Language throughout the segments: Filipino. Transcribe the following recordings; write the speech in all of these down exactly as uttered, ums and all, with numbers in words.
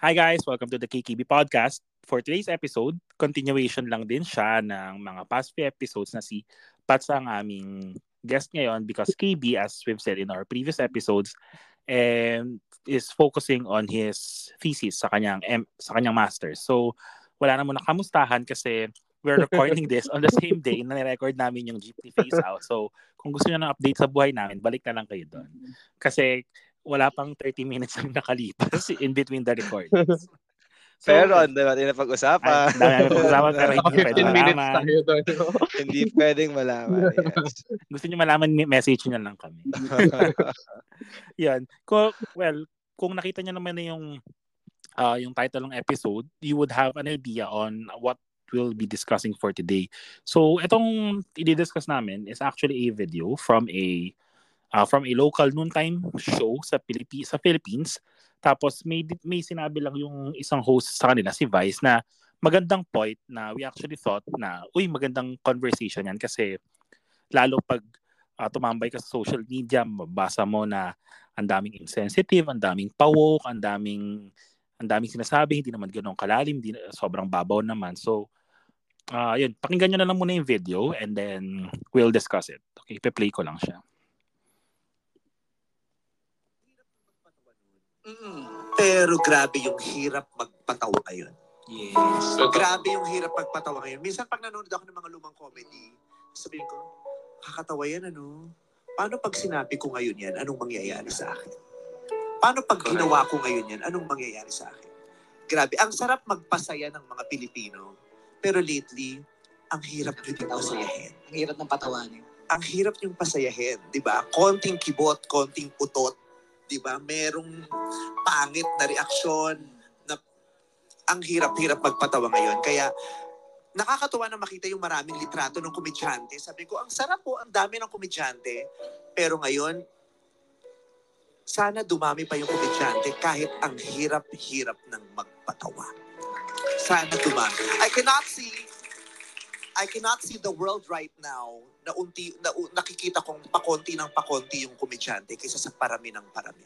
Hi guys! Welcome to the K K B Podcast. For today's episode, continuation lang din siya ng mga past few episodes na si Pats ang aming guest ngayon because K B, as we've said in our previous episodes, eh, is focusing on his thesis sa kanyang, M- sa kanyang master's. So, wala na muna kamustahan kasi we're recording this on the same day na nirecord namin yung Gipney Faceout. So, kung gusto nyo ng update sa buhay namin, balik na lang kayo doon. Kasi wala pang thirty minutes ang nakalipas in between the recordings. So, pero hindi natin napag-usapan. Hindi natin napag-usapan pero hindi pwedeng malaman. Hindi pwedeng malaman. Yes. Gusto niyo malaman, message niyo lang kami. Yan. Kung, well, kung nakita niyo naman na yung, uh, yung title ng episode, you would have an idea on what we'll be discussing for today. So, itong i-discuss namin is actually a video from a Uh, from a local noontime show sa, Pilipi- sa Philippines. Tapos may, may sinabi lang yung isang host sa kanila, si Vice, na magandang point na we actually thought na, uy, magandang conversation yan kasi lalo pag uh, tumambay ka sa social media, mabasa mo na ang daming insensitive, ang daming pawok, ang daming, ang daming sinasabi, hindi naman ganun kalalim, hindi, sobrang babaw naman. So, uh, yun, pakinggan nyo na lang muna yung video and then we'll discuss it. Okay, pe-play ko lang siya. Mm. Pero grabe yung hirap magpatawa ngayon. Yes. So, grabe yung hirap magpatawa ngayon. Minsan pag nanonood ako ng mga lumang comedy, sabihin ko, kakatawa yan ano? Paano pag sinabi ko ngayon yan, anong mangyayari sa akin? Paano pag ginawa ko ngayon yan, anong mangyayari sa akin? Grabe, ang sarap magpasaya ng mga Pilipino. Pero lately, ang hirap yung pasayahin. Ang hirap ng patawanin. Ang hirap yung pasayahin, di ba? Konting kibot, konting putot. Diba? Merong pangit na reaksyon na ang hirap-hirap magpatawa ngayon. Kaya nakakatuwa na makita yung maraming litrato ng komedyante. Sabi ko, ang sarap po, ang dami ng komedyante. Pero ngayon, sana dumami pa yung komedyante kahit ang hirap-hirap ng magpatawa. Sana dumami. I cannot see, I cannot see the world right now na unti na nakikita kong pakonti ng pakonti yung komedyante kaysa sa parami ng parami.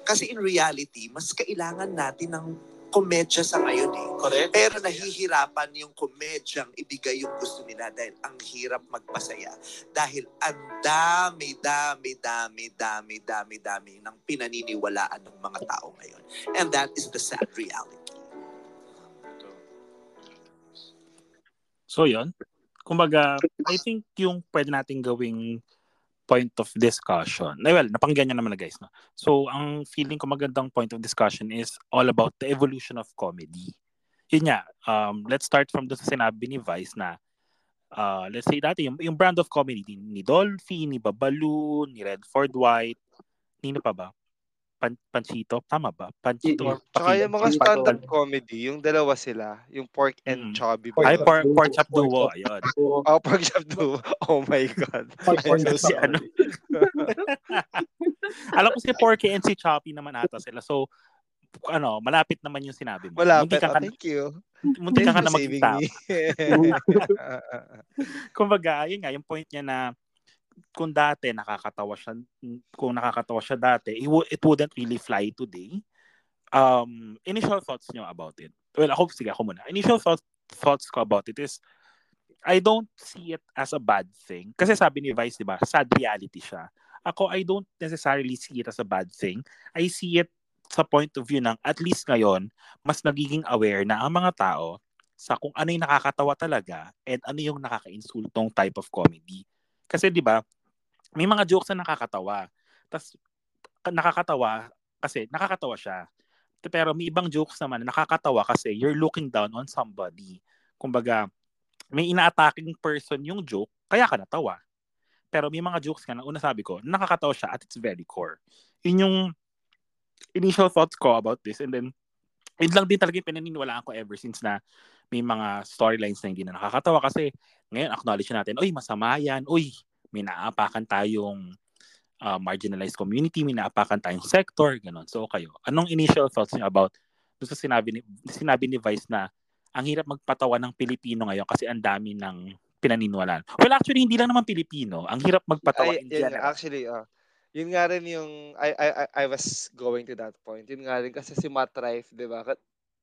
Kasi in reality, mas kailangan natin ng komedya sa ngayon eh. Correct. Pero nahihirapan yung komedyang ibigay yung gusto nila dahil ang hirap magpasaya. Dahil ang dami, dami, dami, dami, dami, dami ng pinaniniwalaan ng mga tao ngayon. And that is the sad reality. So yun. Kumbaga, I think yung pwede nating gawing point of discussion. Well, napanggan nyo naman na guys. No? So, ang feeling ko magandang point of discussion is all about the evolution of comedy. Yun nga, um, let's start from the sinabi ni Vice na, uh, let's say dati, yung, yung brand of comedy ni Dolphy, ni Babalu, ni Redford White, nino pa ba? Pan, Panchito? Tama ba? Panchito? Yeah. Tsaka yung mga stand-up comedy, yung dalawa sila, yung Pork and mm. Chubby. Ay, Pork Chop Duo. Ayun. Oh, Pork Chop Duo. Oh my God. Pork Chop si ano. Alam ko si Porky and si Chubby naman ata sila. So, ano, malapit naman yung sinabi mo. Malapit. Ka, oh, thank you. Munti ka ka na mag-tap. Kumbaga, yun nga, yung point niya na kung dati nakakatawa siya kung nakakatawa siya dati it, w- it wouldn't really fly today. Um initial thoughts niyo about it? Well, ako sige ako muna. Initial thought, thoughts ko about it is I don't see it as a bad thing kasi sabi ni Vice, 'di ba, sad reality siya. Ako, I don't necessarily see it as a bad thing. I see it sa point of view ng at least ngayon mas nagiging aware na ang mga tao sa kung ano yung nakakatawa talaga and ano yung nakakainsultong type of comedy. Kasi di ba, may mga jokes na nakakatawa. Tapos nakakatawa kasi nakakatawa siya. Pero may ibang jokes naman na nakakatawa kasi you're looking down on somebody. Kumbaga, may ina-attacking person yung joke, kaya ka natawa. Pero may mga jokes ka na una sabi ko, nakakatawa siya at its very core. Yun yung initial thoughts ko about this. And then, yun lang din talaga yung pinaniniwalaan ko ever since na may mga storylines na hindi na nakakatawa kasi ngayon acknowledge natin, oy masama yan, oy may naapakan tayong uh, marginalized community, may naapakan tayong sector, ganun. So kayo, anong initial thoughts niyo about doon sa sinabi ni, sinabi ni Vice na ang hirap magpatawa ng Pilipino ngayon kasi ang dami ng pinaniniwalaan? Well, actually, hindi lang naman Pilipino. Ang hirap magpatawa. Ay, yeah, actually, uh, Yun nga rin yung, I, I, I was going to that point. Yun nga rin kasi si Matt Rife, di ba?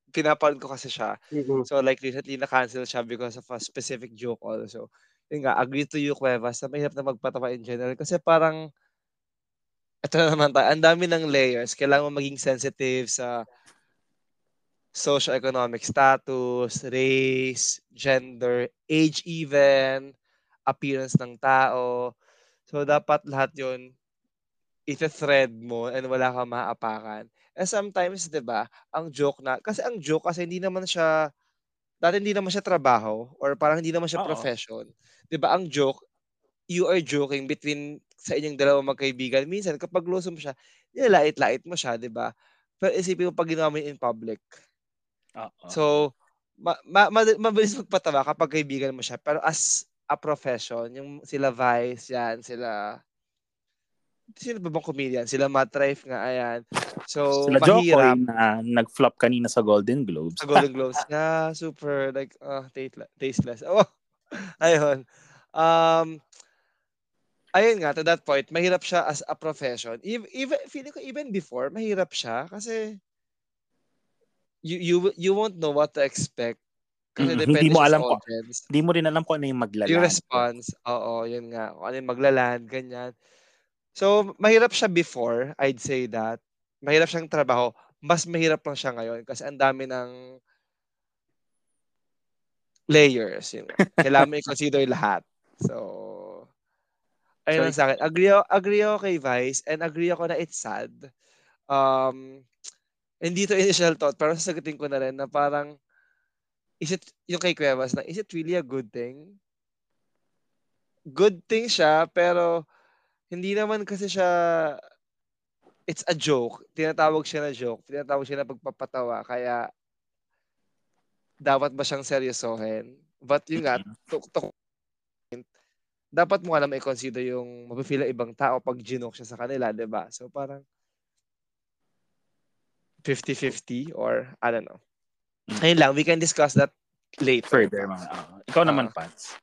Pinapanood ko kasi siya. Mm-hmm. So like recently na-cancel siya because of a specific joke also. Yun nga, agree to you, Cuevas, na mahirap na magpatawa in general. Kasi parang, ito na naman tayo, ang dami ng layers. Kailangan mo maging sensitive sa socioeconomic status, race, gender, age even, appearance ng tao. So dapat lahat yun ite-thread mo and wala kang maapakan. And sometimes, di ba, ang joke na, kasi ang joke kasi hindi naman siya, dati hindi naman siya trabaho or parang hindi naman siya Uh-oh. profession. Di ba, ang joke, you are joking between sa inyong dalawang magkaibigan. Minsan, kapag loso mo siya, nilait-lait mo siya, di ba? Pero isipin mo pag ginawa mo in public. Uh-oh. So, ma- ma- ma- mabilis magpatawa kapag kaibigan mo siya. Pero as a profession, yung sila Vice, yan, sila... Sino ba bang comedian? Sila Matt Rife nga, ayan. So, sila mahirap. Sila na nag-flop kanina sa Golden Globes. Sa Golden Globes. Yeah, super, like, uh, tasteless. Oh, ayun. Um, ayun nga, to that point, mahirap siya as a profession. Even, even, feeling ko even before, mahirap siya kasi you you you won't know what to expect. Kasi mm-hmm. depende hindi mo alam ko. Hindi mo rin alam kung ano yung maglaland. Yung response, oo, yun nga. Kung ano yung maglaland, ganyan. So, mahirap siya before, I'd say that. Mahirap siyang trabaho. Mas mahirap lang siya ngayon kasi ang dami ng layers. You know? Kailangan mo i-consider lahat. So, ayun lang sa akin. Agree, agree ako kay Vice and agree ako na it's sad. Um, hindi to initial thought pero sasagutin ko na rin na parang is it, yung kay Cuevas na is it really a good thing? Good thing siya pero hindi naman kasi siya, it's a joke. Tinatawag siya na joke. Tinatawag siya na pagpapatawa. Kaya, dapat ba siyang seryosohin? But yun nga, tuk-tuk. Dapat mo alam i-consider yung mapipila ibang tao pag ginok siya sa kanila, di ba? So parang, fifty-fifty or I don't know. Ayun lang, we can discuss that later. Further, man. Uh, ikaw naman, uh, Pats.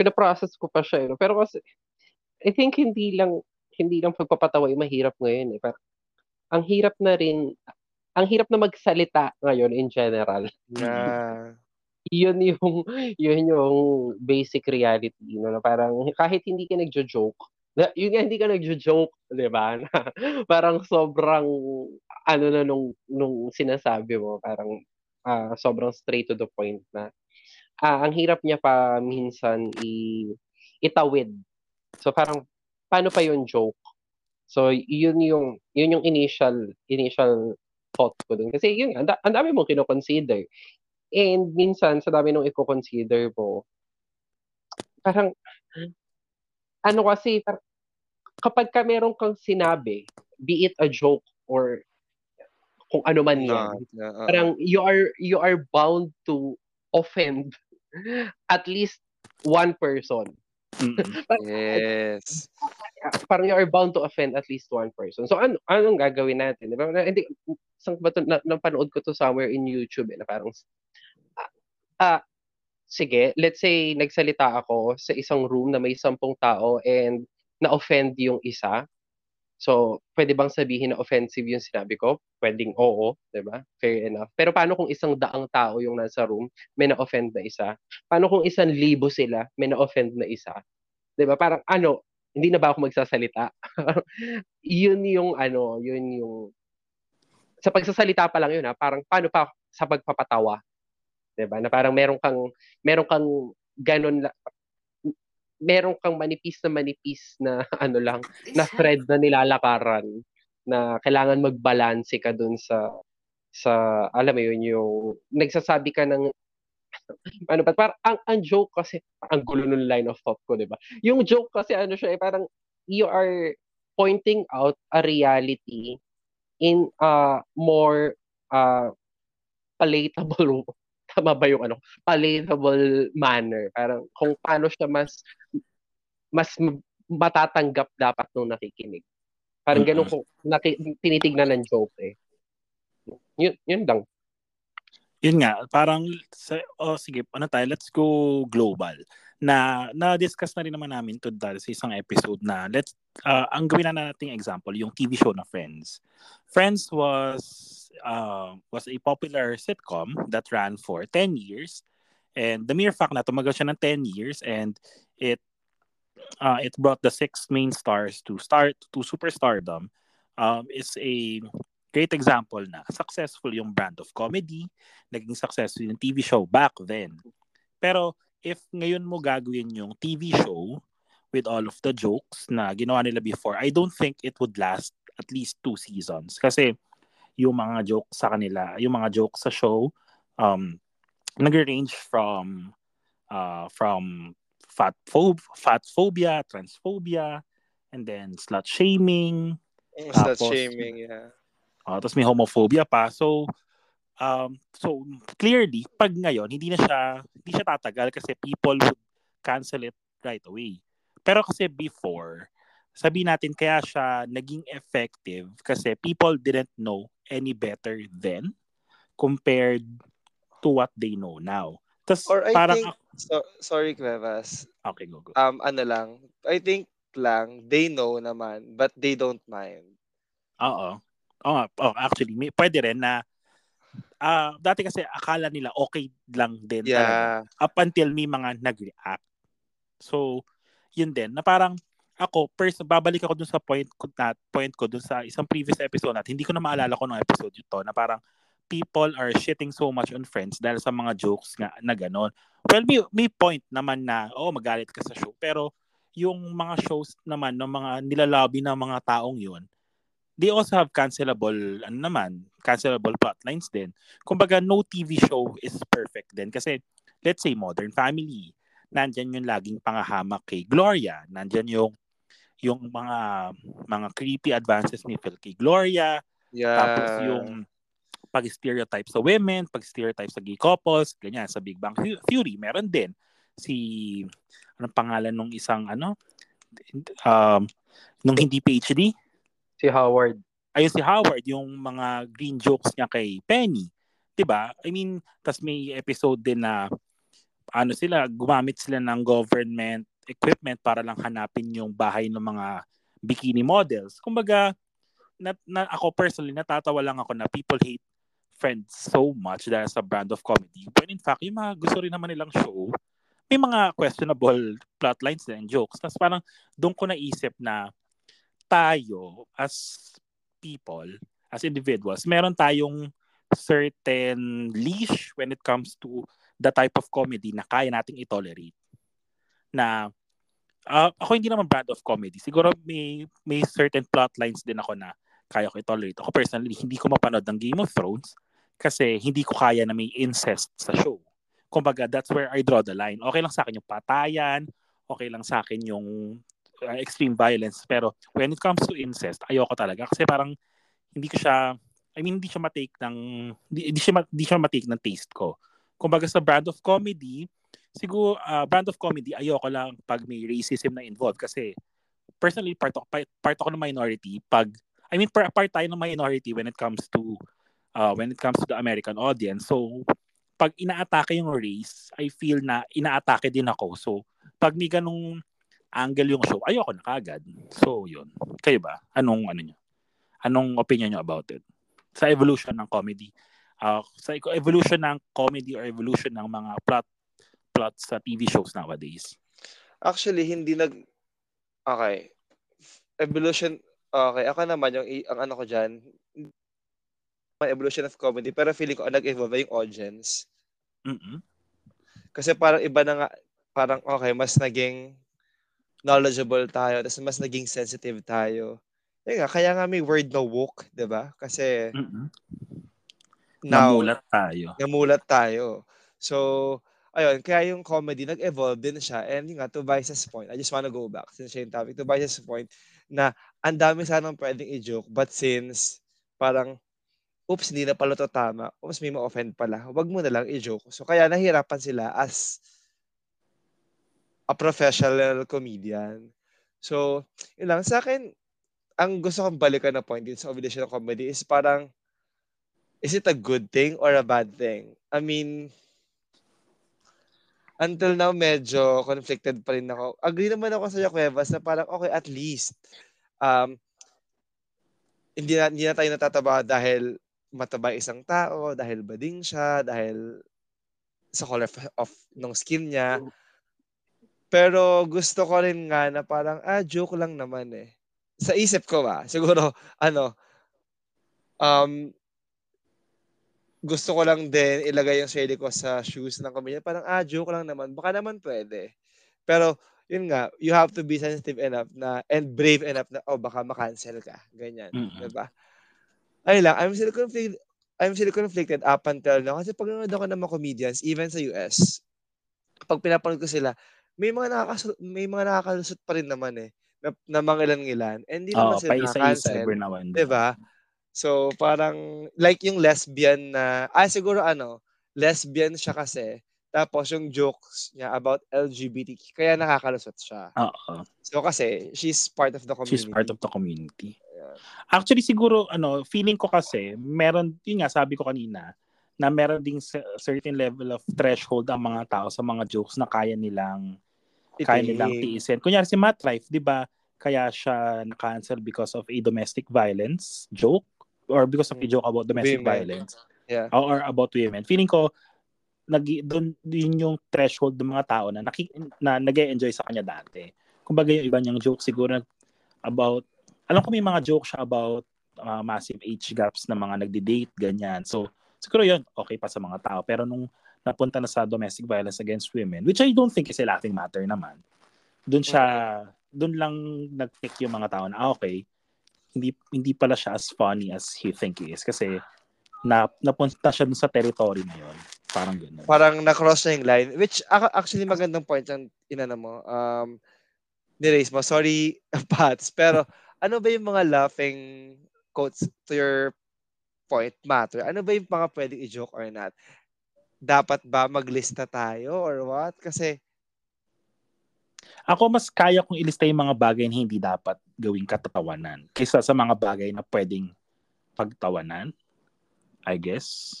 Pinaprocess ko pa siya. Eh, pero kasi, I think hindi lang hindi lang pagpapatawa ay mahirap ngayon eh. Pero ang hirap na rin ang hirap na magsalita ngayon in general. Yeah. Yun yung yun yung basic reality, you know, na parang kahit hindi ka nagjo-joke, na, yun nga hindi ka nagjo-joke, 'di ba? Parang sobrang ano na nung nung sinasabi mo, parang uh, sobrang straight to the point na uh, ang hirap niya pa minsan i itawid. So parang paano pa yung joke? So yun yung yun yung initial initial thought ko dun. Kasi yun ang and, dami mong kino-consider. And minsan sa dami nung i-consider mo parang ano kasi parang, kapag ka meron kang sinabi, be it a joke or kung ano man yan. No, no, uh, parang you are you are bound to offend at least one person. Parang, yes. Parang you are bound to offend at least one person. So ano anong gagawin natin? Diba? Hindi sang ba to, na, napanood ko to somewhere in YouTube eh, na parang ah uh, uh, sige, let's say nagsalita ako sa isang room na may sampung tao and na-offend yung isa. So, pwede bang sabihin na offensive yung sinabi ko? Pwedeng oo, di ba? Fair enough. Pero paano kung isang daang tao yung nasa room, may na-offend na isa? Paano kung isang libo sila, may na-offend na isa? Di ba? Parang ano, hindi na ba ako magsasalita? Yun yung ano, yun yung... Sa pagsasalita pa lang yun ha, parang paano pa sa pagpapatawa? Di ba? Na parang meron kang, meron kang ganun lang... meron kang manipis na manipis na ano lang, na thread na nilalakaran na kailangan magbalanse ka dun sa sa alam mo yun yung nagsasabi ka ng ano pa parang ang, ang joke kasi ang gulo nung line of thought ko, di ba? Yung joke kasi ano siya eh, parang you are pointing out a reality in a more uh, palatable tama ba yung ano, palatable manner. Parang kung paano siya mas mas matatanggap dapat nung nakikinig. Parang mm-hmm. ganun kung naki, tinitignan ng joke eh. Yun, yun lang. Yun nga, parang, oh sige, ano tayo, let's go global. na na-discuss na rin naman namin to dahil sa isang episode na let's uh, ang gawin na nating example yung T V show na Friends. Friends was uh, was a popular sitcom that ran for ten years and the mere fact na tumagal siya ng ten years and it uh, it brought the six main stars to start to superstardom um is a great example na successful yung brand of comedy, naging successful yung T V show back then. Pero if ngayon mo gagawin yung T V show with all of the jokes na ginawa nila before, I don't think it would last at least two seasons. Kasi yung mga jokes sa kanila, yung mga jokes sa show, um, nag-range from uh, from fat phob- fat phobia, transphobia, and then slut shaming. Slut shaming, yeah. Uh, tapos may homophobia pa. So, Um, so clearly pag ngayon hindi na siya hindi siya tatagal kasi people would cancel it right away. Pero kasi before, sabi natin kaya siya naging effective kasi people didn't know any better then compared to what they know now. Tas, Or I parang, think so, sorry Cuevas. Okay, go go. Um ano lang, I think lang they know naman but they don't mind. Oo. Oh, oh actually may pwede rin na Uh, dati kasi akala nila okay lang din yeah. uh, up until may mga nag-react. So, yun din. Na parang ako, first, babalik ako dun sa point ko, na, point ko dun sa isang previous episode natin. Hindi ko na maalala ko ng episode ito na parang people are shitting so much on Friends dahil sa mga jokes nga, na gano'n. Well, may, may point naman na, oh, magalit ka sa show. Pero yung mga shows naman, ng mga nilalabi ng mga taong yun, they also have cancelable, ano naman, cancelable plotlines din. Kumbaga, no T V show is perfect din. Kasi, let's say, Modern Family, nandyan yung laging pangahamak kay Gloria. Nandyan yung, yung mga, mga creepy advances ni Phil kay Gloria. Yeah. Tapos yung pag-stereotype sa women, pag-stereotype sa gay couples, ganyan, sa Big Bang Theory, meron din. Si, anong pangalan nung isang, ano, um, nung hindi P H D? Si Howard. Ayun si Howard, yung mga green jokes niya kay Penny. Diba? I mean, tas may episode din na ano sila, gumamit sila ng government equipment para lang hanapin yung bahay ng mga bikini models. Kumbaga, na, na, ako personally, natatawa lang ako na people hate Friends so much dahil sa brand of comedy. But in fact, yung mga gusto rin naman nilang show, may mga questionable plotlines din, jokes. Tapos parang doon ko naisip na tayo as people, as individuals, meron tayong certain leash when it comes to the type of comedy na kaya nating i-tolerate. Na, uh, ako hindi naman brand of comedy. Siguro may, may certain plot lines din ako na kaya ko i-tolerate. Ako personally, hindi ko mapanood ng Game of Thrones kasi hindi ko kaya na may incest sa show. Kumbaga, that's where I draw the line. Okay lang sa akin yung patayan, okay lang sa akin yung extreme violence, pero when it comes to incest, ayoko talaga kasi parang hindi ko siya, I mean hindi siya matake ng hindi siya hindi siya matake ng taste ko. Kumbaga sa brand of comedy, siguro uh, brand of comedy ayoko lang pag may racism na involved kasi personally part ako, part ako ng minority pag I mean part tayo ng minority when it comes to uh, when it comes to the American audience. So pag inaatake yung race, I feel na inaatake din ako. So pag may ganung angle yung show, ayoko na kagad. So, yun. Kayo ba? Anong, ano nyo? Anong opinion nyo about it? Sa evolution ng comedy, uh, sa evolution ng comedy or evolution ng mga plot plots sa T V shows nowadays? Actually, hindi nag... Okay. Evolution... Okay, ako naman yung... Ang ano ko dyan, evolution of comedy, pero feeling ko nag-evolve yung audience. Mm-hmm. Kasi parang iba na nga... Parang, okay, mas naging... knowledgeable tayo, tapos mas naging sensitive tayo. Yung nga, kaya nga may word na woke, diba? Kasi, mm-hmm. now, namulat tayo. Namulat tayo. So, ayun, kaya yung comedy, nag-evolve din siya. And yung nga, to Vice's point, I just wanna go back, since siya yung topic, to Vice's point, na ang dami sanang pwedeng i-joke, but since, parang, oops, hindi na pala to tama, oops, may ma-offend pala, wag mo na lang i-joke. So, kaya nahirapan sila as a professional comedian. So, yun lang. Sa akin, ang gusto kong balikan na point din sa evolution ng comedy is parang, is it a good thing or a bad thing? I mean, until now, medyo conflicted pa rin ako. Agree naman ako sa Cuevas na parang, okay, at least, um, hindi na, hindi na tayo natataba dahil mataba isang tao, dahil bading siya, dahil sa color of, of nung skin niya. Pero gusto ko rin nga na parang, ah, joke lang naman eh. Sa isip ko ba, siguro, ano, um, gusto ko lang din ilagay yung sarili ko sa shoes ng comedian. Parang, ah, joke lang naman. Baka naman pwede. Pero, yun nga, you have to be sensitive enough na, and brave enough na, oh, baka makancel ka. Ganyan. Mm-hmm. Diba? Ayun lang, I'm still conflicted, I'm still conflicted up until now. Kasi pag nanonood ako ng mga comedians, even sa U S, pag pinapanood ko sila, may mga nakakalusot, may mga nakakalusot pa rin naman eh, na, na mga ilan-ilan. And di naman oh, sila nakancel. Diba? So, parang, like yung lesbian na, ah, siguro ano, lesbian siya kasi, tapos yung jokes niya about L G B T Q, kaya nakakalusot siya. Oo. So, kasi, she's part of the community. She's part of the community. Yeah. Actually, siguro, ano, feeling ko kasi, meron, yun nga, sabi ko kanina, na meron ding certain level of threshold ang mga tao sa mga jokes na kaya nilang, It kaya nilang tiisin. Kunyari si Matt Rife, di ba, kaya siya na-cancel because of a domestic violence joke? Or because of the joke about domestic women. Violence. Yeah. Or about women. Feeling ko, nag- dun, yun yung threshold ng mga tao na, naki- na nag-e-enjoy sa kanya dati. Kumbaga yung iba niyang joke siguro about, alam ko may mga joke siya about uh, massive age gaps na mga nagdi-date, ganyan. So, siguro yun, okay pa sa mga tao. Pero nung napunta na sa domestic violence against women, which I don't think is a laughing matter naman, dun siya, dun lang nag-pick yung mga tao na, ah, okay, hindi hindi pala siya as funny as he think he is kasi na napunta siya dun sa territory na yon, parang ganoon, parang na-cross na yung line, which actually magandang point yung inana mo, um ni-raise mo, sorry Pats, pero ano ba yung mga laughing quotes to your point matter, ano ba yung mga pwedeng i-joke or not, dapat ba maglista tayo or what? Kasi ako mas kaya kong ilista yung mga bagay na hindi dapat gawing katatawanan kaysa sa mga bagay na pwedeng pagtawanan, I guess.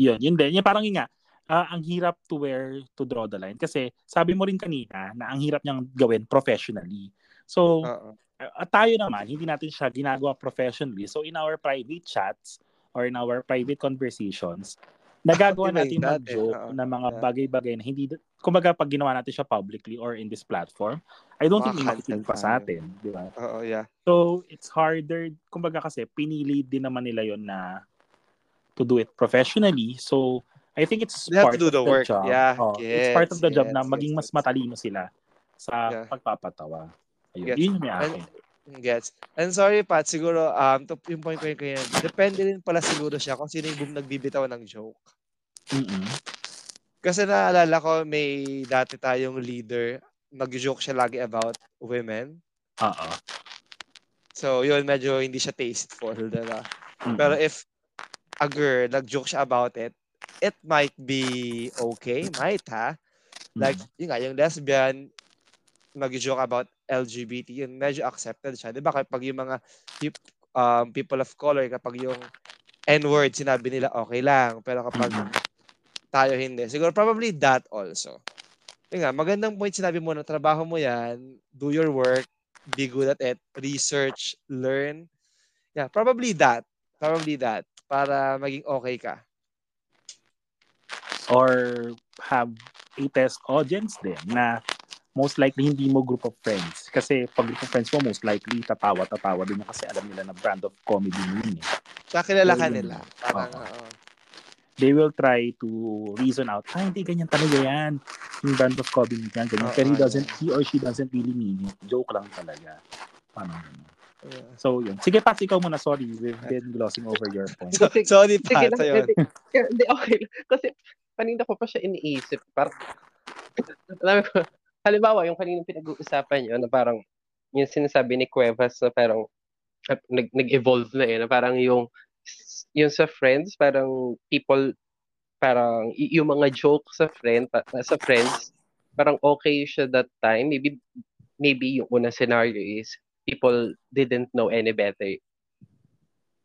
Yun, yun din. Yung parang yun nga, uh, ang hirap to where to draw the line. Kasi sabi mo rin kanina na ang hirap niyang gawin professionally. So, uh, tayo naman, hindi natin siya ginagawa professionally. So, in our private chats or in our private conversations, nagagawa natin ng joke na mga bagay-bagay na hindi, kumbaga pag ginawa natin siya publicly or in this platform, I don't think makikinig pa sa atin, di ba? Oo, yeah. So, it's harder, kumbaga kasi pinili din naman nila yon na to do it professionally. So, I think it's they part of the work. Job. Yeah, oh, yes, it's part of the yes, job na maging yes, mas matalino sila sa yeah. pagpapatawa. Ayun, yun yung akin. Gets. And sorry Pat, siguro um to yung point ko yung kanya. Depende rin pala siguro siya kung sino yung nagbibitaw ng joke. Mm-hmm. Kasi naalala ko may dati tayong leader, nag-joke siya lagi about women. Oo. So yun, medyo hindi siya tasteful, diba? Mm-hmm. Pero if a girl nag-joke siya about it, it might be okay, might ha. Like mm-hmm. yung nga, yung lesbian nag-joke about L G B T, yun medyo accepted siya. Diba kapag yung mga um, people of color, kapag yung N-word sinabi nila, okay lang. Pero kapag tayo hindi, siguro probably that also. Yun nga, magandang point sinabi mo na trabaho mo yan, do your work, be good at it, research, learn. Yeah, probably that. Probably that. Para maging okay ka. Or have a test audience din na most likely hindi mo group of friends. Kasi pag group of friends mo, most likely tatawa-tatawa din mo kasi alam nila na brand of comedy nila. Sa kilala ka nila. Parang, uh-huh. Uh-huh. They will try to reason out, ah, hindi, ganyan talaga yan. Yung brand of comedy niya, ganyan. Uh-huh. Pero he, doesn't, he or she doesn't really mean it. Joke lang talaga. Paano ganyan? Yeah. So, yun. Sige, Pat, ikaw muna. Sorry, we've been glossing over your point. So, sorry, Pat. Hindi, okay. Kasi paninda ko pa siya iniisip. Parang, alam ko, halimbawa, yung kaninang pinag-uusapan nyo, na parang, yung sinasabi ni Cuevas na parang, nag, nag-evolve na eh, na parang yung, yung sa Friends, parang people, parang, yung mga joke sa friend, sa Friends, parang okay siya that time. Maybe, maybe yung unang scenario is, people didn't know any better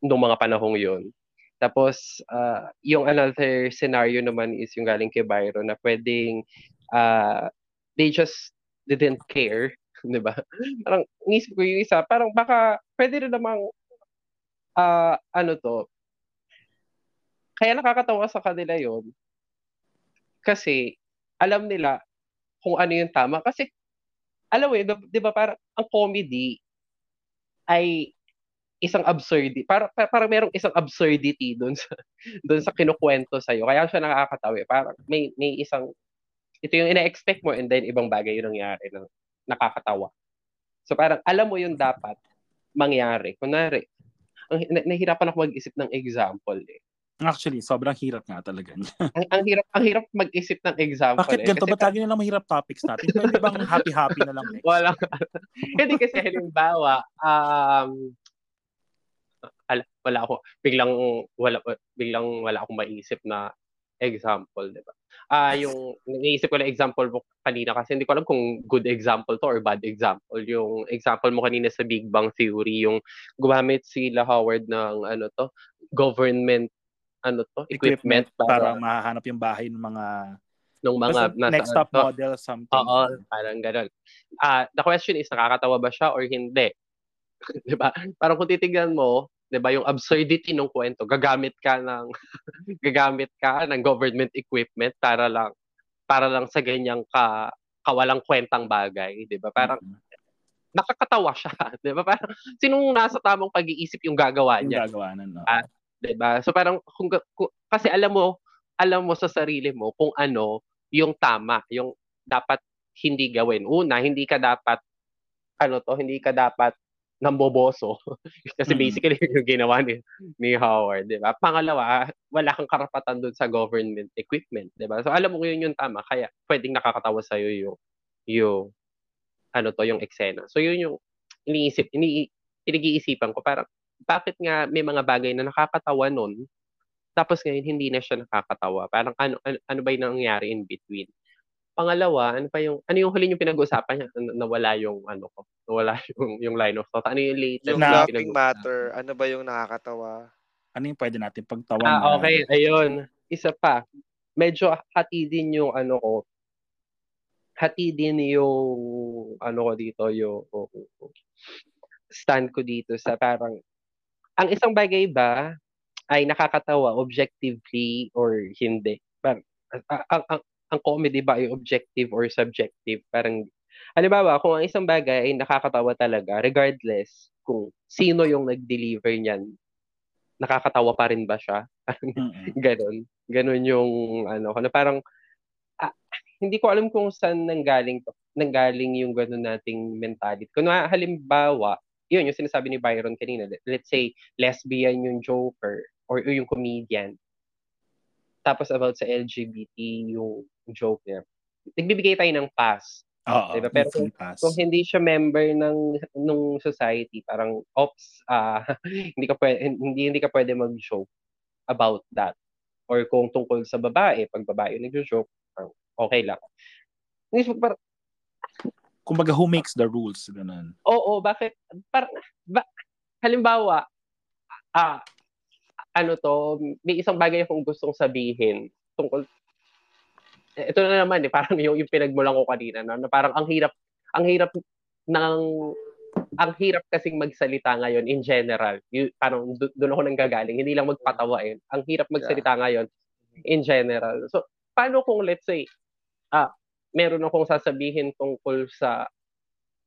nung mga panahong yun. Tapos, uh, yung another scenario naman is yung galing kay Byron na pwedeng uh, they just didn't care, di ba? Parang inisip ko yung isa, parang baka pwede rin namang uh, ano to. Kaya nakakatawa sa kanila yun kasi alam nila kung ano yung tama. Kasi alam mo yun, di ba parang ang comedy ay isang absurdity. Para para merong isang absurdity doon sa doon sa kinukuwento sa iyo. Kaya siya nakakatawa. Parang may may isang ito yung ina-expect mo and then ibang bagay yung nangyari na nakakatawa. So parang alam mo yung dapat mangyari. Kunwari, ang nahihirapan ako mag-isip ng example eh. Actually, sobrang hirap nga talaga. ang, ang hirap ang hirap mag-isip ng example. Bakit eh, ganito? Ba't lagi na lang mahirap topics natin? Pwede bang happy-happy na lang next? Wala. Hindi kasi halimbawa, um, Ala, wala ako biglang wala biglang wala akong maiisip na example, 'di ba? Ah, uh, yung iniisip ko na example mo kanina kasi hindi ko alam kung good example to or bad example. Yung example mo kanina sa Big Bang Theory, yung gumamit si Howard ng ano to, government ano to, equipment, equipment para, para mahanap yung bahay ng mga ng mga nasa, next top ano, model something. Oo, parang ganoon. Ah, uh, the question is nakakatawa ba siya or hindi? 'Di ba? Parang kung titingnan mo, 'di ba, yung absurdity ng kwento, gagamit ka ng gagamit ka ng government equipment para lang para lang sa ganyang ka kawalang kwentang bagay, 'di ba? Parang mm-hmm. nakakatawa siya, 'di ba? Parang sinong nasa tamang pag-iisip yung gagawa niya? Yung gagawanan, no? Ah, 'di ba? So parang kung, kung kasi alam mo, alam mo sa sarili mo kung ano yung tama, yung dapat hindi gawin. Una, hindi ka dapat ano to, hindi ka dapat namboboso. Kasi basically yung ginawa ni, ni Howard, di ba? Pangalawa, wala kang karapatan doon sa government equipment, di ba? So alam mo yun yung tama, kaya pwedeng nakakatawa sa'yo yung, yung ano to, yung eksena. So yun yung iniisip, ini, pinag-iisipan ko, parang bakit nga may mga bagay na nakakatawa nun, tapos ngayon hindi na siya nakakatawa. Parang ano, ano, ano ba yung nangyari in between? Pangalawa, ano pa yung ano yung huli yung pinag-usapan niya na wala yung ano ko, wala yung yung line of thought. Ano yung latest yung na laughing matter? Ano ba yung nakakatawa? Ano yung pwede natin pagtawanan? Ah, okay, ayun. Isa pa. Medyo hati din yung ano ko. Hati din yung ano ko dito, yung stand ko dito sa parang ang isang bagay ba ay nakakatawa objectively or hindi? Parang ang, ang ang comedy ba ay objective or subjective? Parang, halimbawa, kung ang isang bagay ay nakakatawa talaga, regardless kung sino yung nag-deliver niyan, nakakatawa pa rin ba siya? Ganon. Ganon yung, ano, parang, ah, hindi ko alam kung saan nanggaling, nanggaling yung ganon nating mentality. Kung halimbawa, yun, yung sinasabi ni Byron kanina, let's say, lesbian yung joker or, or yung comedian. Tapos about sa L G B T yung joke niya. Nagbibigay tayo ng pass. Oo. Diba? Pero kung, kung hindi siya member ng nung society, parang ops, uh, hindi ka pwede, hindi hindi ka pwede mag-joke about that. Or kung tungkol sa babae, pag babae nag-joke, okay lang. Kung parang kumbaga who makes the rules ganun. Oo, bakit parang ba, halimbawa ah ano to, may isang bagay akong gustong sabihin tungkol ito na naman eh, parang yung, yung pinagmulan ko kanina na, na parang ang hirap ang hirap ng ang hirap kasing magsalita ngayon in general. You, parang do, doon ako nanggagaling, hindi lang magpatawa eh. Ang hirap magsalita yeah. ngayon in general. So paano kung let's say ah meron akong sasabihin tungkol sa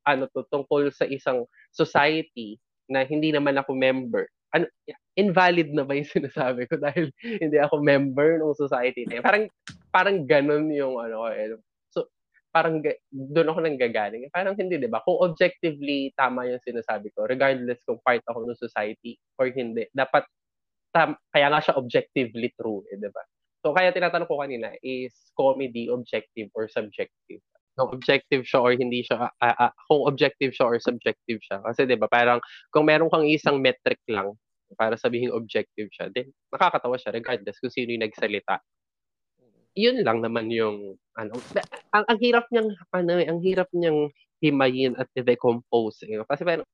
ano to, tungkol sa isang society na hindi naman ako member. Ano, invalid na ba yung sinasabi ko dahil hindi ako member ng society na yun? Parang, parang ganun yung ano. Eh. So, parang doon ako nanggagaling. Parang hindi, di ba? Kung objectively tama yung sinasabi ko, regardless kung part ako ng society or hindi, dapat, tam- kaya nga siya objectively true, eh, di ba? So, kaya tinatanong ko kanina, is comedy objective or subjective? Kung objective siya or hindi siya, uh, uh, kung objective siya or subjective siya. Kasi di ba, parang kung meron kang isang metric lang, para sabihin objective siya, then nakakatawa siya regardless kung sino yung nagsalita. Yun lang naman yung ano, ang, ang hirap niyang ano, ang hirap niyang himayin at decompose eh. Kasi parang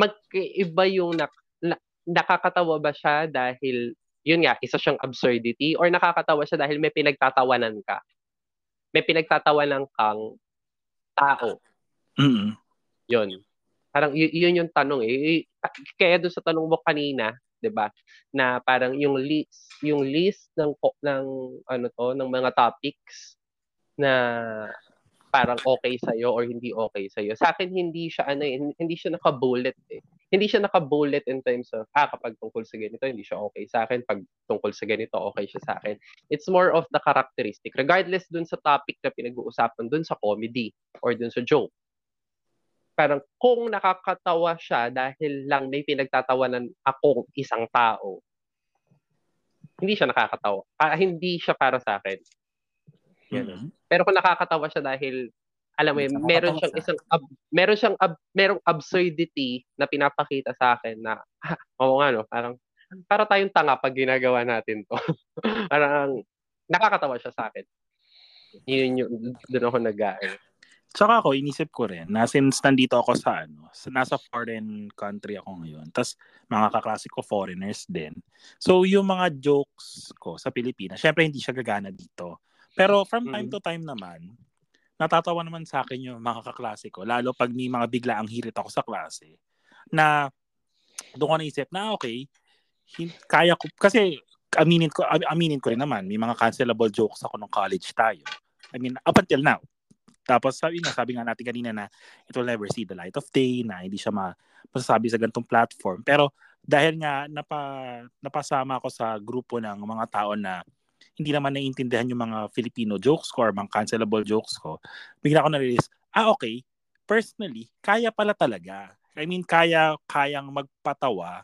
magkaiba yung nak, na, nakakatawa ba siya dahil yun nga, isa siyang absurdity or nakakatawa siya dahil may pinagtatawanan ka. may pinagtatawa ng kang tao. Mm-hmm. Yun. Parang y- yun yung tanong eh. Kaya doon sa tanong mo kanina, 'di ba? Na parang yung list, yung list ng ng ano to, ng mga topics na parang okay sa iyo or hindi okay sa iyo. Sa akin hindi siya ano eh, hindi siya naka-bullet eh. Hindi siya naka-bullet in terms of ah kapag tungkol sa ganito hindi siya okay sa akin, pag tungkol sa ganito okay siya sa akin. It's more of the characteristic regardless dun sa topic na pinag-uusapan, dun sa comedy or dun sa joke. Parang kung nakakatawa siya dahil lang may pinagtatawanan akong isang tao, hindi siya nakakatawa. Ah, hindi siya para sa akin. Mm-hmm. Pero kung nakakatawa siya dahil, alam mo yun, meron siyang isang, ab- meron siyang, ab- merong absurdity na pinapakita sa akin na, oo nga no, parang, para tayong tanga pag ginagawa natin to. Parang, nakakatawa siya sa akin. Yun yun, doon ako nag-aing. Tsaka ako, inisip ko rin, na since nandito ako sa, ano, nasa foreign country ako ngayon, tas mga kaklase ko foreigners din. So, yung mga jokes ko sa Pilipinas, syempre hindi siya gagana dito. Pero from time to time naman, natatawa naman sa akin yung mga kaklase ko, lalo pag may mga biglaang hirit ako sa klase, na doon ko naisip na okay, kaya ko, kasi aminin ko, aminin ko rin naman, may mga cancelable jokes ako nung college tayo. I mean, up until now. Tapos sabi nga, sabi nga natin kanina na it will never see the light of day, na hindi siya ma- masasabi sa ganitong platform. Pero dahil nga napa, napasama ako sa grupo ng mga tao na hindi naman naiintindihan yung mga Filipino jokes ko or mga cancelable jokes ko, bigla ko na-realize, ah okay, personally, kaya pala talaga. I mean, kaya, kayang magpatawa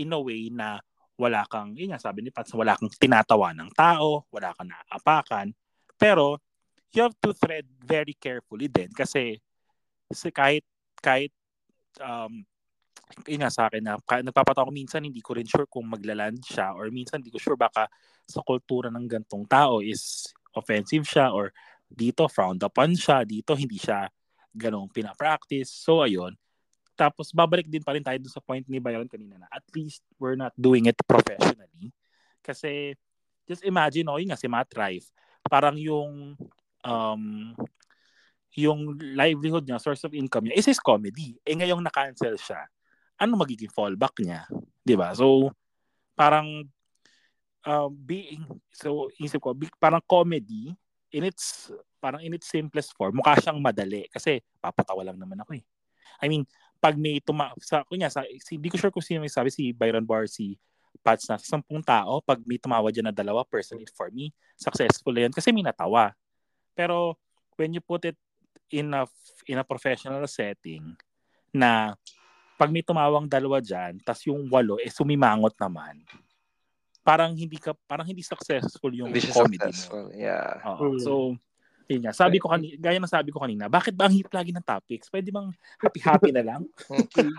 in a way na wala kang, yun nga sabi ni Pats, wala kang tinatawa ng tao, wala kang naapakan. Pero you have to thread very carefully din kasi, kasi kahit kahit um yun nga sa akin na nagpapatawa ko minsan, hindi ko rin sure kung maglaland siya or minsan hindi ko sure baka sa kultura ng gantong tao is offensive siya or dito frowned upon siya, dito hindi siya ganong pinapractice. So ayun. Tapos babalik din pa rin tayo dun sa point ni Byron kanina na at least we're not doing it professionally. Kasi just imagine, oh, yun nga si Matt Rife, parang yung Um, yung livelihood niya, source of income niya, is his comedy. Eh ngayong na-cancel siya, ano magiging fallback niya? Diba? So, parang uh, being, so isip ko, parang comedy, in its, parang in its simplest form, mukha siyang madali. Kasi, papatawa lang naman ako eh. I mean, pag may tuma, sa, kunya, sa, si, di ko sure kung sino may sabi, si Byron Bar, si Pats na sa sampung tao, pag may tumawa dyan na dalawa, personally for me, successful na yun kasi may natawa. Pero when you put it in a in a professional setting na pag may tumawang dalawa diyan tas yung walo eh sumimangot naman, parang hindi ka parang hindi successful yung hindi comedy successful. Yeah. Uh, so yun nga, sabi ko kanina, gaya ng sabi ko kanina, bakit ba ang hit lagi ng topics? Pwede bang happy-happy na lang?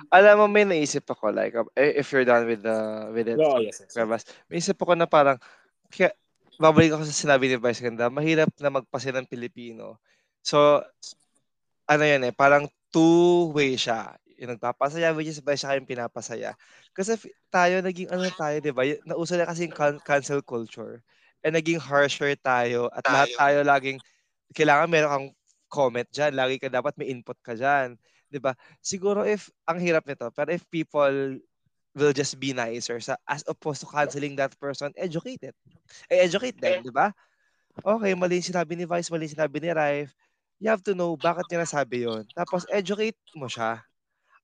Alam mo, may naisip ako like if you're done with the with it. Oh, yes, yes, yes. May isip ako na parang kaya, babalik ako sa sinabi ni Vice Ganda, mahirap na magpasa ng Pilipino. So, ano yun eh, parang two-way siya. Yung nagpapasaya, which is Vice, siya yung pinapasaya. Kasi tayo, naging ano tayo, di ba? Nauso na kasi yung can- cancel culture. And naging harsher tayo. At tayo. Lahat tayo laging, kailangan meron kang comment dyan. Lagi ka dapat may input ka dyan. Di ba? Siguro if, ang hirap nito, pero if people will just be nicer sa as opposed to canceling that person, educated. Eh, educate them, di ba? Okay, mali yung sinabi ni Vice, mali yung sinabi ni Rife. You have to know bakit niya nasabi yun. Tapos, educate mo siya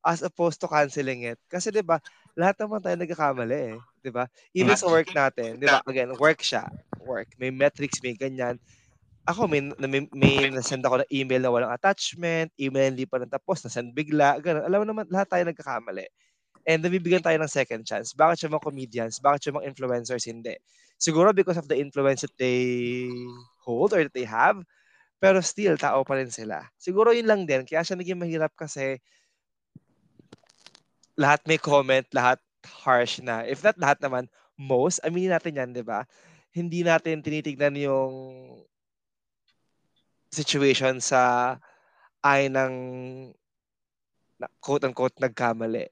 as opposed to canceling it. Kasi, di ba, lahat naman tayo nagkakamali eh. Di ba? Even sa work natin, di ba? Again, work siya. Work. May metrics, may ganyan. Ako, may, may, may nasend ako na email na walang attachment, email hindi pa natapos, nasend bigla, gano'n. Alam mo naman, lahat tayo nagkakamali. And nabibigyan tayo ng second chance. Bakit yung mga comedians? Bakit yung mga influencers? Hindi. Siguro because of the influence that they hold or that they have. Pero still, tao pa rin sila. Siguro yun lang din. Kaya siya naging mahirap kasi lahat may comment, lahat harsh na. If not lahat naman, most. Aminin natin yan, di ba? Hindi natin tinitignan yung situation sa ay ng quote-unquote nagkamali.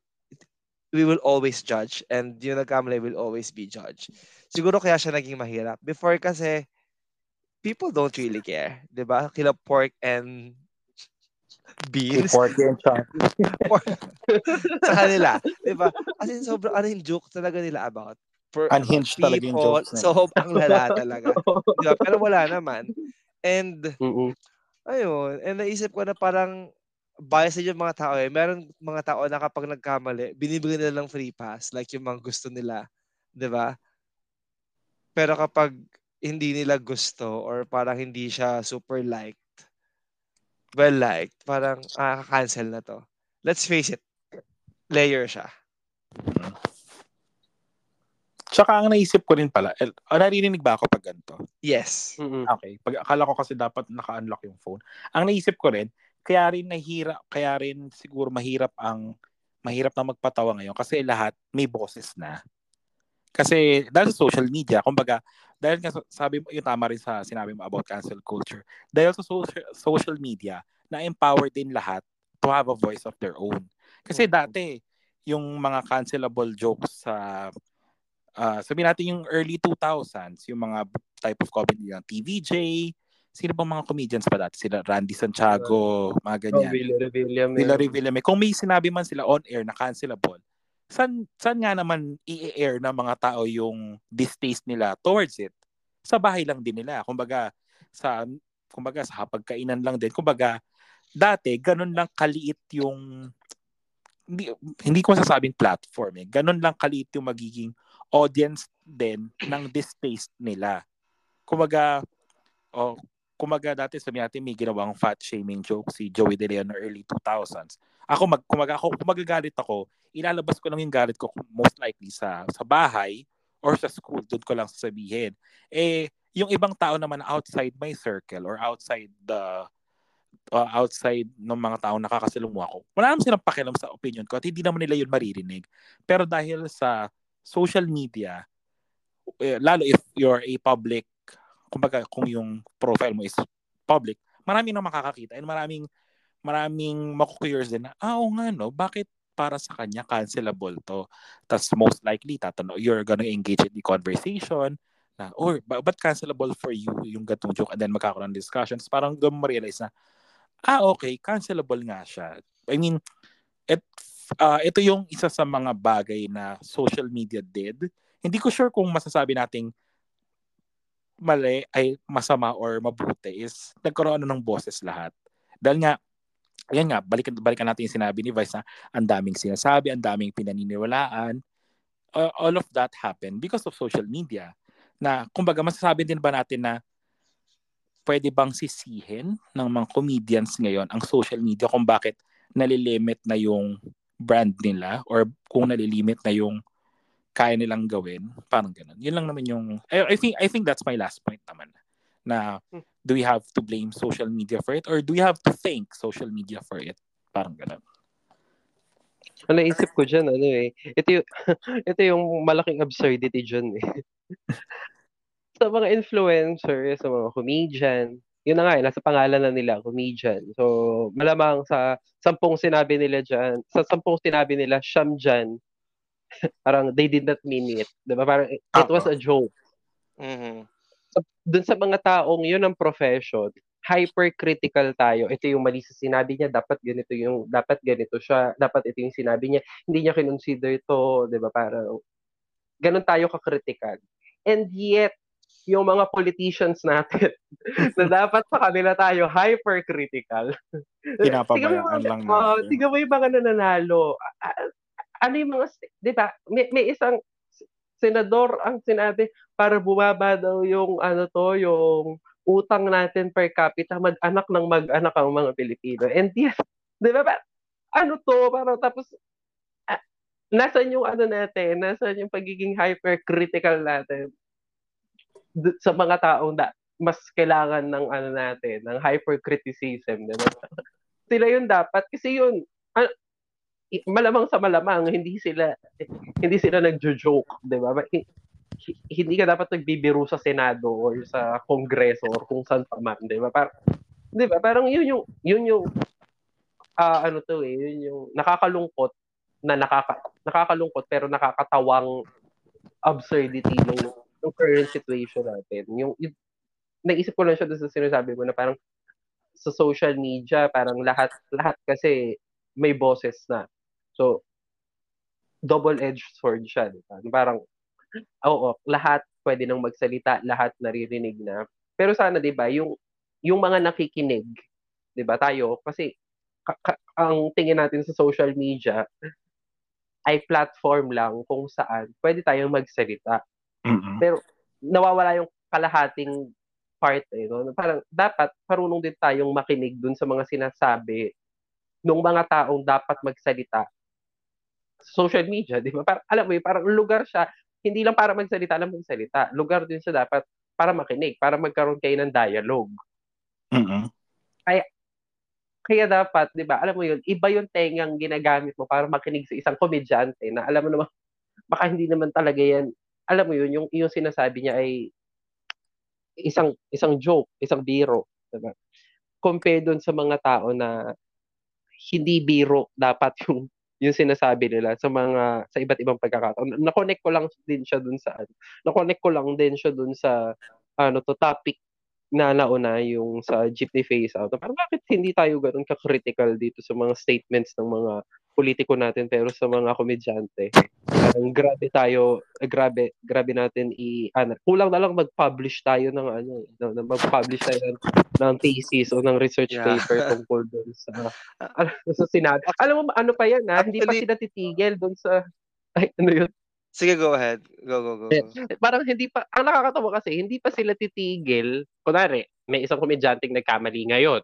We will always judge and yung nagkamali will always be judged. Siguro kaya siya naging mahirap. Before kasi, people don't really care. Diba? Kila pork and beans. Pork and chunk. Sa kanila. Diba? As in, sobrang ano yung joke talaga nila about per, unhinged people, talaga yung jokes. So, ang lala talaga. Diba? Pero wala naman. And, mm-mm. ayun. And naisip ko na parang bias yung mga tao eh. Meron mga tao na kapag nagkamali, binibigyan nila ng free pass. Like yung mga gusto nila. Diba? Pero kapag hindi nila gusto or parang hindi siya super liked, well liked, parang ah, cancel na to. Let's face it, layer siya. Tsaka ang naisip ko rin pala, eh, narinig ba ako pag ganito? Yes. Mm-hmm. Okay. Pag, akala ko kasi dapat naka-unlock yung phone. Ang naisip ko rin, kaya rin nahirap, kaya rin siguro mahirap ang, mahirap na magpatawa ngayon kasi lahat may boses na. Kasi dahil sa social media, kumbaga, dahil nga sabi mo, yung tama rin sa sinabi mo about cancel culture, dahil sa social, social media, na-empower din lahat to have a voice of their own. Kasi dati, yung mga cancelable jokes sa, uh, sabi natin yung early two thousands, yung mga type of comedy ng T V J, sino bang mga comedians pa dati? Sila Randy Santiago, mga ganyan. Dela Revilla. Kung may sinabi man sila on air na cancelable, San, san nga naman i-air ng mga tao yung distaste nila towards it? Sa bahay lang din nila. Kumbaga, sa, kumbaga, sa hapagkainan lang din. Kumbaga, dati, ganun lang kaliit yung, hindi, hindi ko masasabing platform eh. Ganun lang kaliit yung magiging audience din ng distaste nila. Kumbaga, oh, kumaga dati sabi natin may ginawang fat shaming joke si Joey De Leon early two thousands. Ako mag kumaga ako magagalit ako, ilalabas ko lang yung galit ko most likely sa sa bahay or sa school, doon ko lang sasabihin. Eh yung ibang tao naman outside my circle or outside the uh, outside ng mga tao nakakasalumuha ko, wala naman silang pakialam sa opinion ko at hindi naman nila yun maririnig. Pero dahil sa social media, eh, lalo if you're a public, kumbaga kung yung profile mo is public, maraming nang makakakita and maraming maraming maku-curious din na, ah oo nga no, bakit para sa kanya cancelable to? Tas most likely tatanong, you're gonna engage in the conversation na, or but cancelable for you yung gatong joke, and then magkakaroon ng discussions. Parang doon ma-realize na, ah okay, cancelable nga siya. I mean, it, uh, ito yung isa sa mga bagay na social media did. Hindi ko sure kung masasabi nating mali ay masama or mabuti, is nagkaroon ng boses lahat. Dahil nga, ayan nga, balikan, balikan natin yung sinabi ni Vice na ang daming sinasabi, ang daming pinaniniwalaan. Uh, all of that happened because of social media. Na, kumbaga, masasabi din ba natin na pwede bang sisihin ng mga comedians ngayon ang social media kung bakit nalilimit na yung brand nila or kung nalilimit na yung kaya nilang gawin, parang ganun. Yun lang naman yung, I, I think I think that's my last point naman, na do we have to blame social media for it or do we have to thank social media for it? Parang ganun. Ano, naisip ko dyan, ano eh, ito yung, ito yung malaking absurdity dyan eh. Sa mga influencer, sa mga comedian, yun na nga eh, nasa pangalan na nila, comedian. So, malamang sa sampung sinabi nila dyan, sa sampung sinabi nila, siyam dyan, parang they did not mean it. Diba? Parang it, it was a joke. Mm-hmm. So, dun sa mga taong yun ang profession, hypercritical tayo. Ito yung mali sa sinabi niya, dapat ganito yung, dapat ganito siya, dapat ito yung sinabi niya, hindi niya kinonsider to, diba? Parang ganun tayo kakritical. And yet, yung mga politicians natin, na dapat sa kanila tayo hypercritical. Kinapabayaan lang. Uh, Tiga mo yung mga nananalo. Uh, Ano yung mga, di ba, may, may isang senador ang sinabi para bumaba daw yung, ano to, yung utang natin per capita, mag-anak ng mag-anak ang mga Pilipino. And yes, di ba, ano to, parang tapos, ah, nasan yung ano natin, nasan yung pagiging hypercritical natin D- sa mga taong da, mas kailangan ng ano natin, ng hypercriticism, di ba? Sila yun dapat, kasi yun, ano, malamang sa malamang hindi sila hindi sila nagjo-joke, 'di ba? Hindi ka dapat nagbibiro sa Senado or sa Kongreso or kung saan pa man, 'di ba? Parang 'di ba? Parang yun yung yun yung uh, ano to eh, yun yung nakakalungkot na nakaka nakakalungkot pero nakakatawang absurdity ng, ng current situation natin. Yung, yung naisip ko lang siya doon sa sinasabi mo na parang sa social media, parang lahat lahat kasi may boses na. So, double-edged sword siya. Diba? Parang, oo, lahat pwede nang magsalita, lahat naririnig na. Pero sana, di ba, yung, yung mga nakikinig, di ba, tayo, kasi ka- ka- ang tingin natin sa social media ay platform lang kung saan pwede tayong magsalita. Mm-hmm. Pero nawawala yung kalahating part eh, no? Parang dapat parunong din tayong makinig dun sa mga sinasabi nung mga taong dapat magsalita sa social media, di ba? Parang, alam mo yun, parang lugar siya, hindi lang para magsalita lang magsalita, lugar din siya dapat para makinig, para magkaroon kayo ng dialogue. Mm-hmm. Kaya, kaya dapat, di ba, alam mo yun, iba yung tengang ginagamit mo para makinig sa isang komedyante na alam mo naman, baka hindi naman talaga yan, alam mo yun, yung, yung sinasabi niya ay isang isang joke, isang biro, diba? Compare doon sa mga tao na hindi biro dapat yung yung sinasabi nila sa mga sa iba't ibang pagkakataon. Na-connect ko lang din siya doon sa na-connect ko lang din siya doon sa ano to topic na nauna yung sa Gipney Faceout. Parang bakit hindi tayo ganoon ka-critical dito sa mga statements ng mga politiko natin pero sa mga komedyante? Ang grabe tayo, grabe, grabe natin i ano, kulang na lang mag-publish tayo ng ano, na mag-publish tayo ng, ng thesis o ng research yeah. paper tungkol doon sa alam sa sinabi. Alam mo ano pa yan, ha? Actually, hindi pa sila titigil doon sa ay, ano yun? Sige, go ahead. Go go go. go. Parang hindi pa ang nakakatawa kasi hindi pa sila titigil. Kunwari, may isang komedyanteng nagkamali ngayon.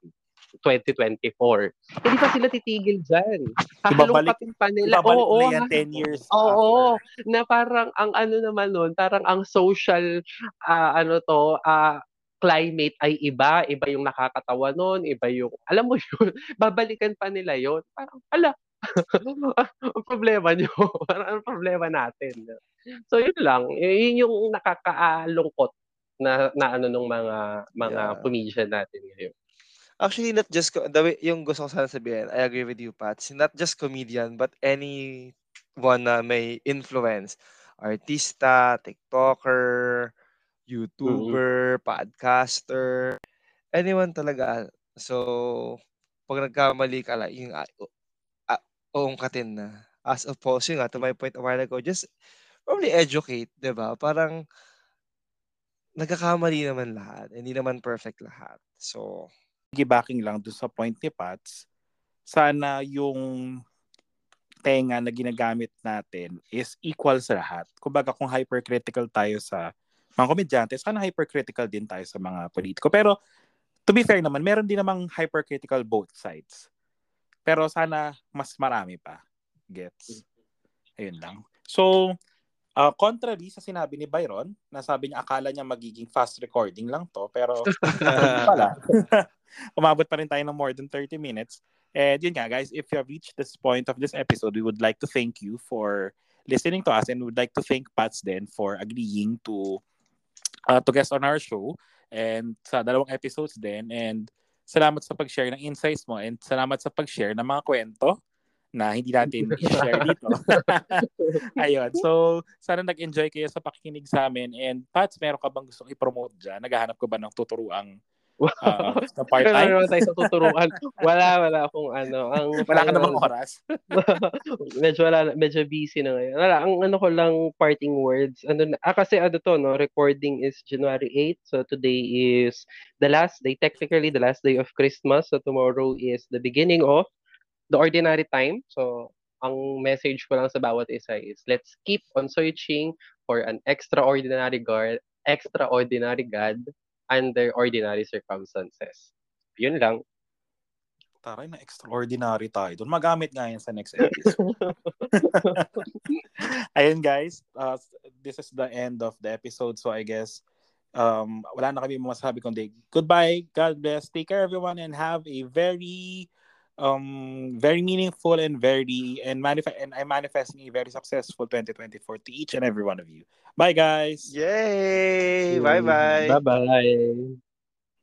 twenty twenty-four. Hindi pa sila titigil dyan. Halumpatin pa nila. Oo, oo. ten years. Oo, na parang ang ano naman nun, parang ang social uh, ano to, uh, climate ay iba, iba yung nakakatawa nun, iba yung alam mo yun, babalikan pa nila yun. Parang ala, ang problema nyo, parang ang problema natin. So yun lang, yun yung nakakaalungkot na, na ano nung mga mga yeah. comedian natin ngayon. Actually, not just, the way, yung gusto ko sana sabihin, I agree with you, Pats, not just comedian, but anyone na may influence. Artista, TikToker, YouTuber, mm-hmm. podcaster, anyone talaga. So, pag nagkamali ka lang, yung uh, uungkatin na. As opposed, yung nga, to my point a while ago, just probably educate, di ba? Parang, nagkakamali naman lahat. Hindi naman perfect lahat. So, backing lang doon sa point ni Pats, sana yung tenga na ginagamit natin is equal sa lahat. Kumbaga kung hypercritical tayo sa mga komedyante, sana hypercritical din tayo sa mga politiko. Pero to be fair naman, meron din namang hypercritical both sides. Pero sana mas marami pa. Gets? Ayun lang. So, Uh, contrary sa sinabi ni Byron, nasabi niya akala niya magiging fast recording lang to, pero pala, umabot pa rin tayo ng more than thirty minutes. And yun nga guys, if you have reached this point of this episode, we would like to thank you for listening to us and we would like to thank Pats then for agreeing to uh, to guest on our show and sa dalawang episodes din. And salamat sa pag-share ng insights mo and salamat sa pag-share ng mga kwento na hindi natin i-share dito. Ayun. So, sana nag-enjoy kayo sa pakikinig sa amin. And, Pats, meron ka bang gustong i-promote dyan? Naghahanap ko ba ng tuturuang uh, na part-time? Meron tayo sa tuturuan. Wala, wala akong ano. Ang, wala ka namang oras? medyo, wala, medyo busy na ngayon. Wala, ang ano ko lang parting words. Ano, ah, kasi ano to, no? Recording is January eighth. So, today is the last day, technically the last day of Christmas. So, tomorrow is the beginning of the ordinary time. So, ang message ko lang sa bawat isa is, let's keep on searching for an extraordinary God, extraordinary God under ordinary circumstances. Yun lang. Taray na extraordinary tayo. Doon magamit nga yan sa next episode. Ayun guys, uh, this is the end of the episode. So, I guess, um, wala na kami masasabi kundi, goodbye, God bless, take care everyone, and have a very... Um, very meaningful and very and manifest and I'm manifesting a very successful twenty twenty-four to each and every one of you. Bye guys. Yay. Bye bye. Bye bye.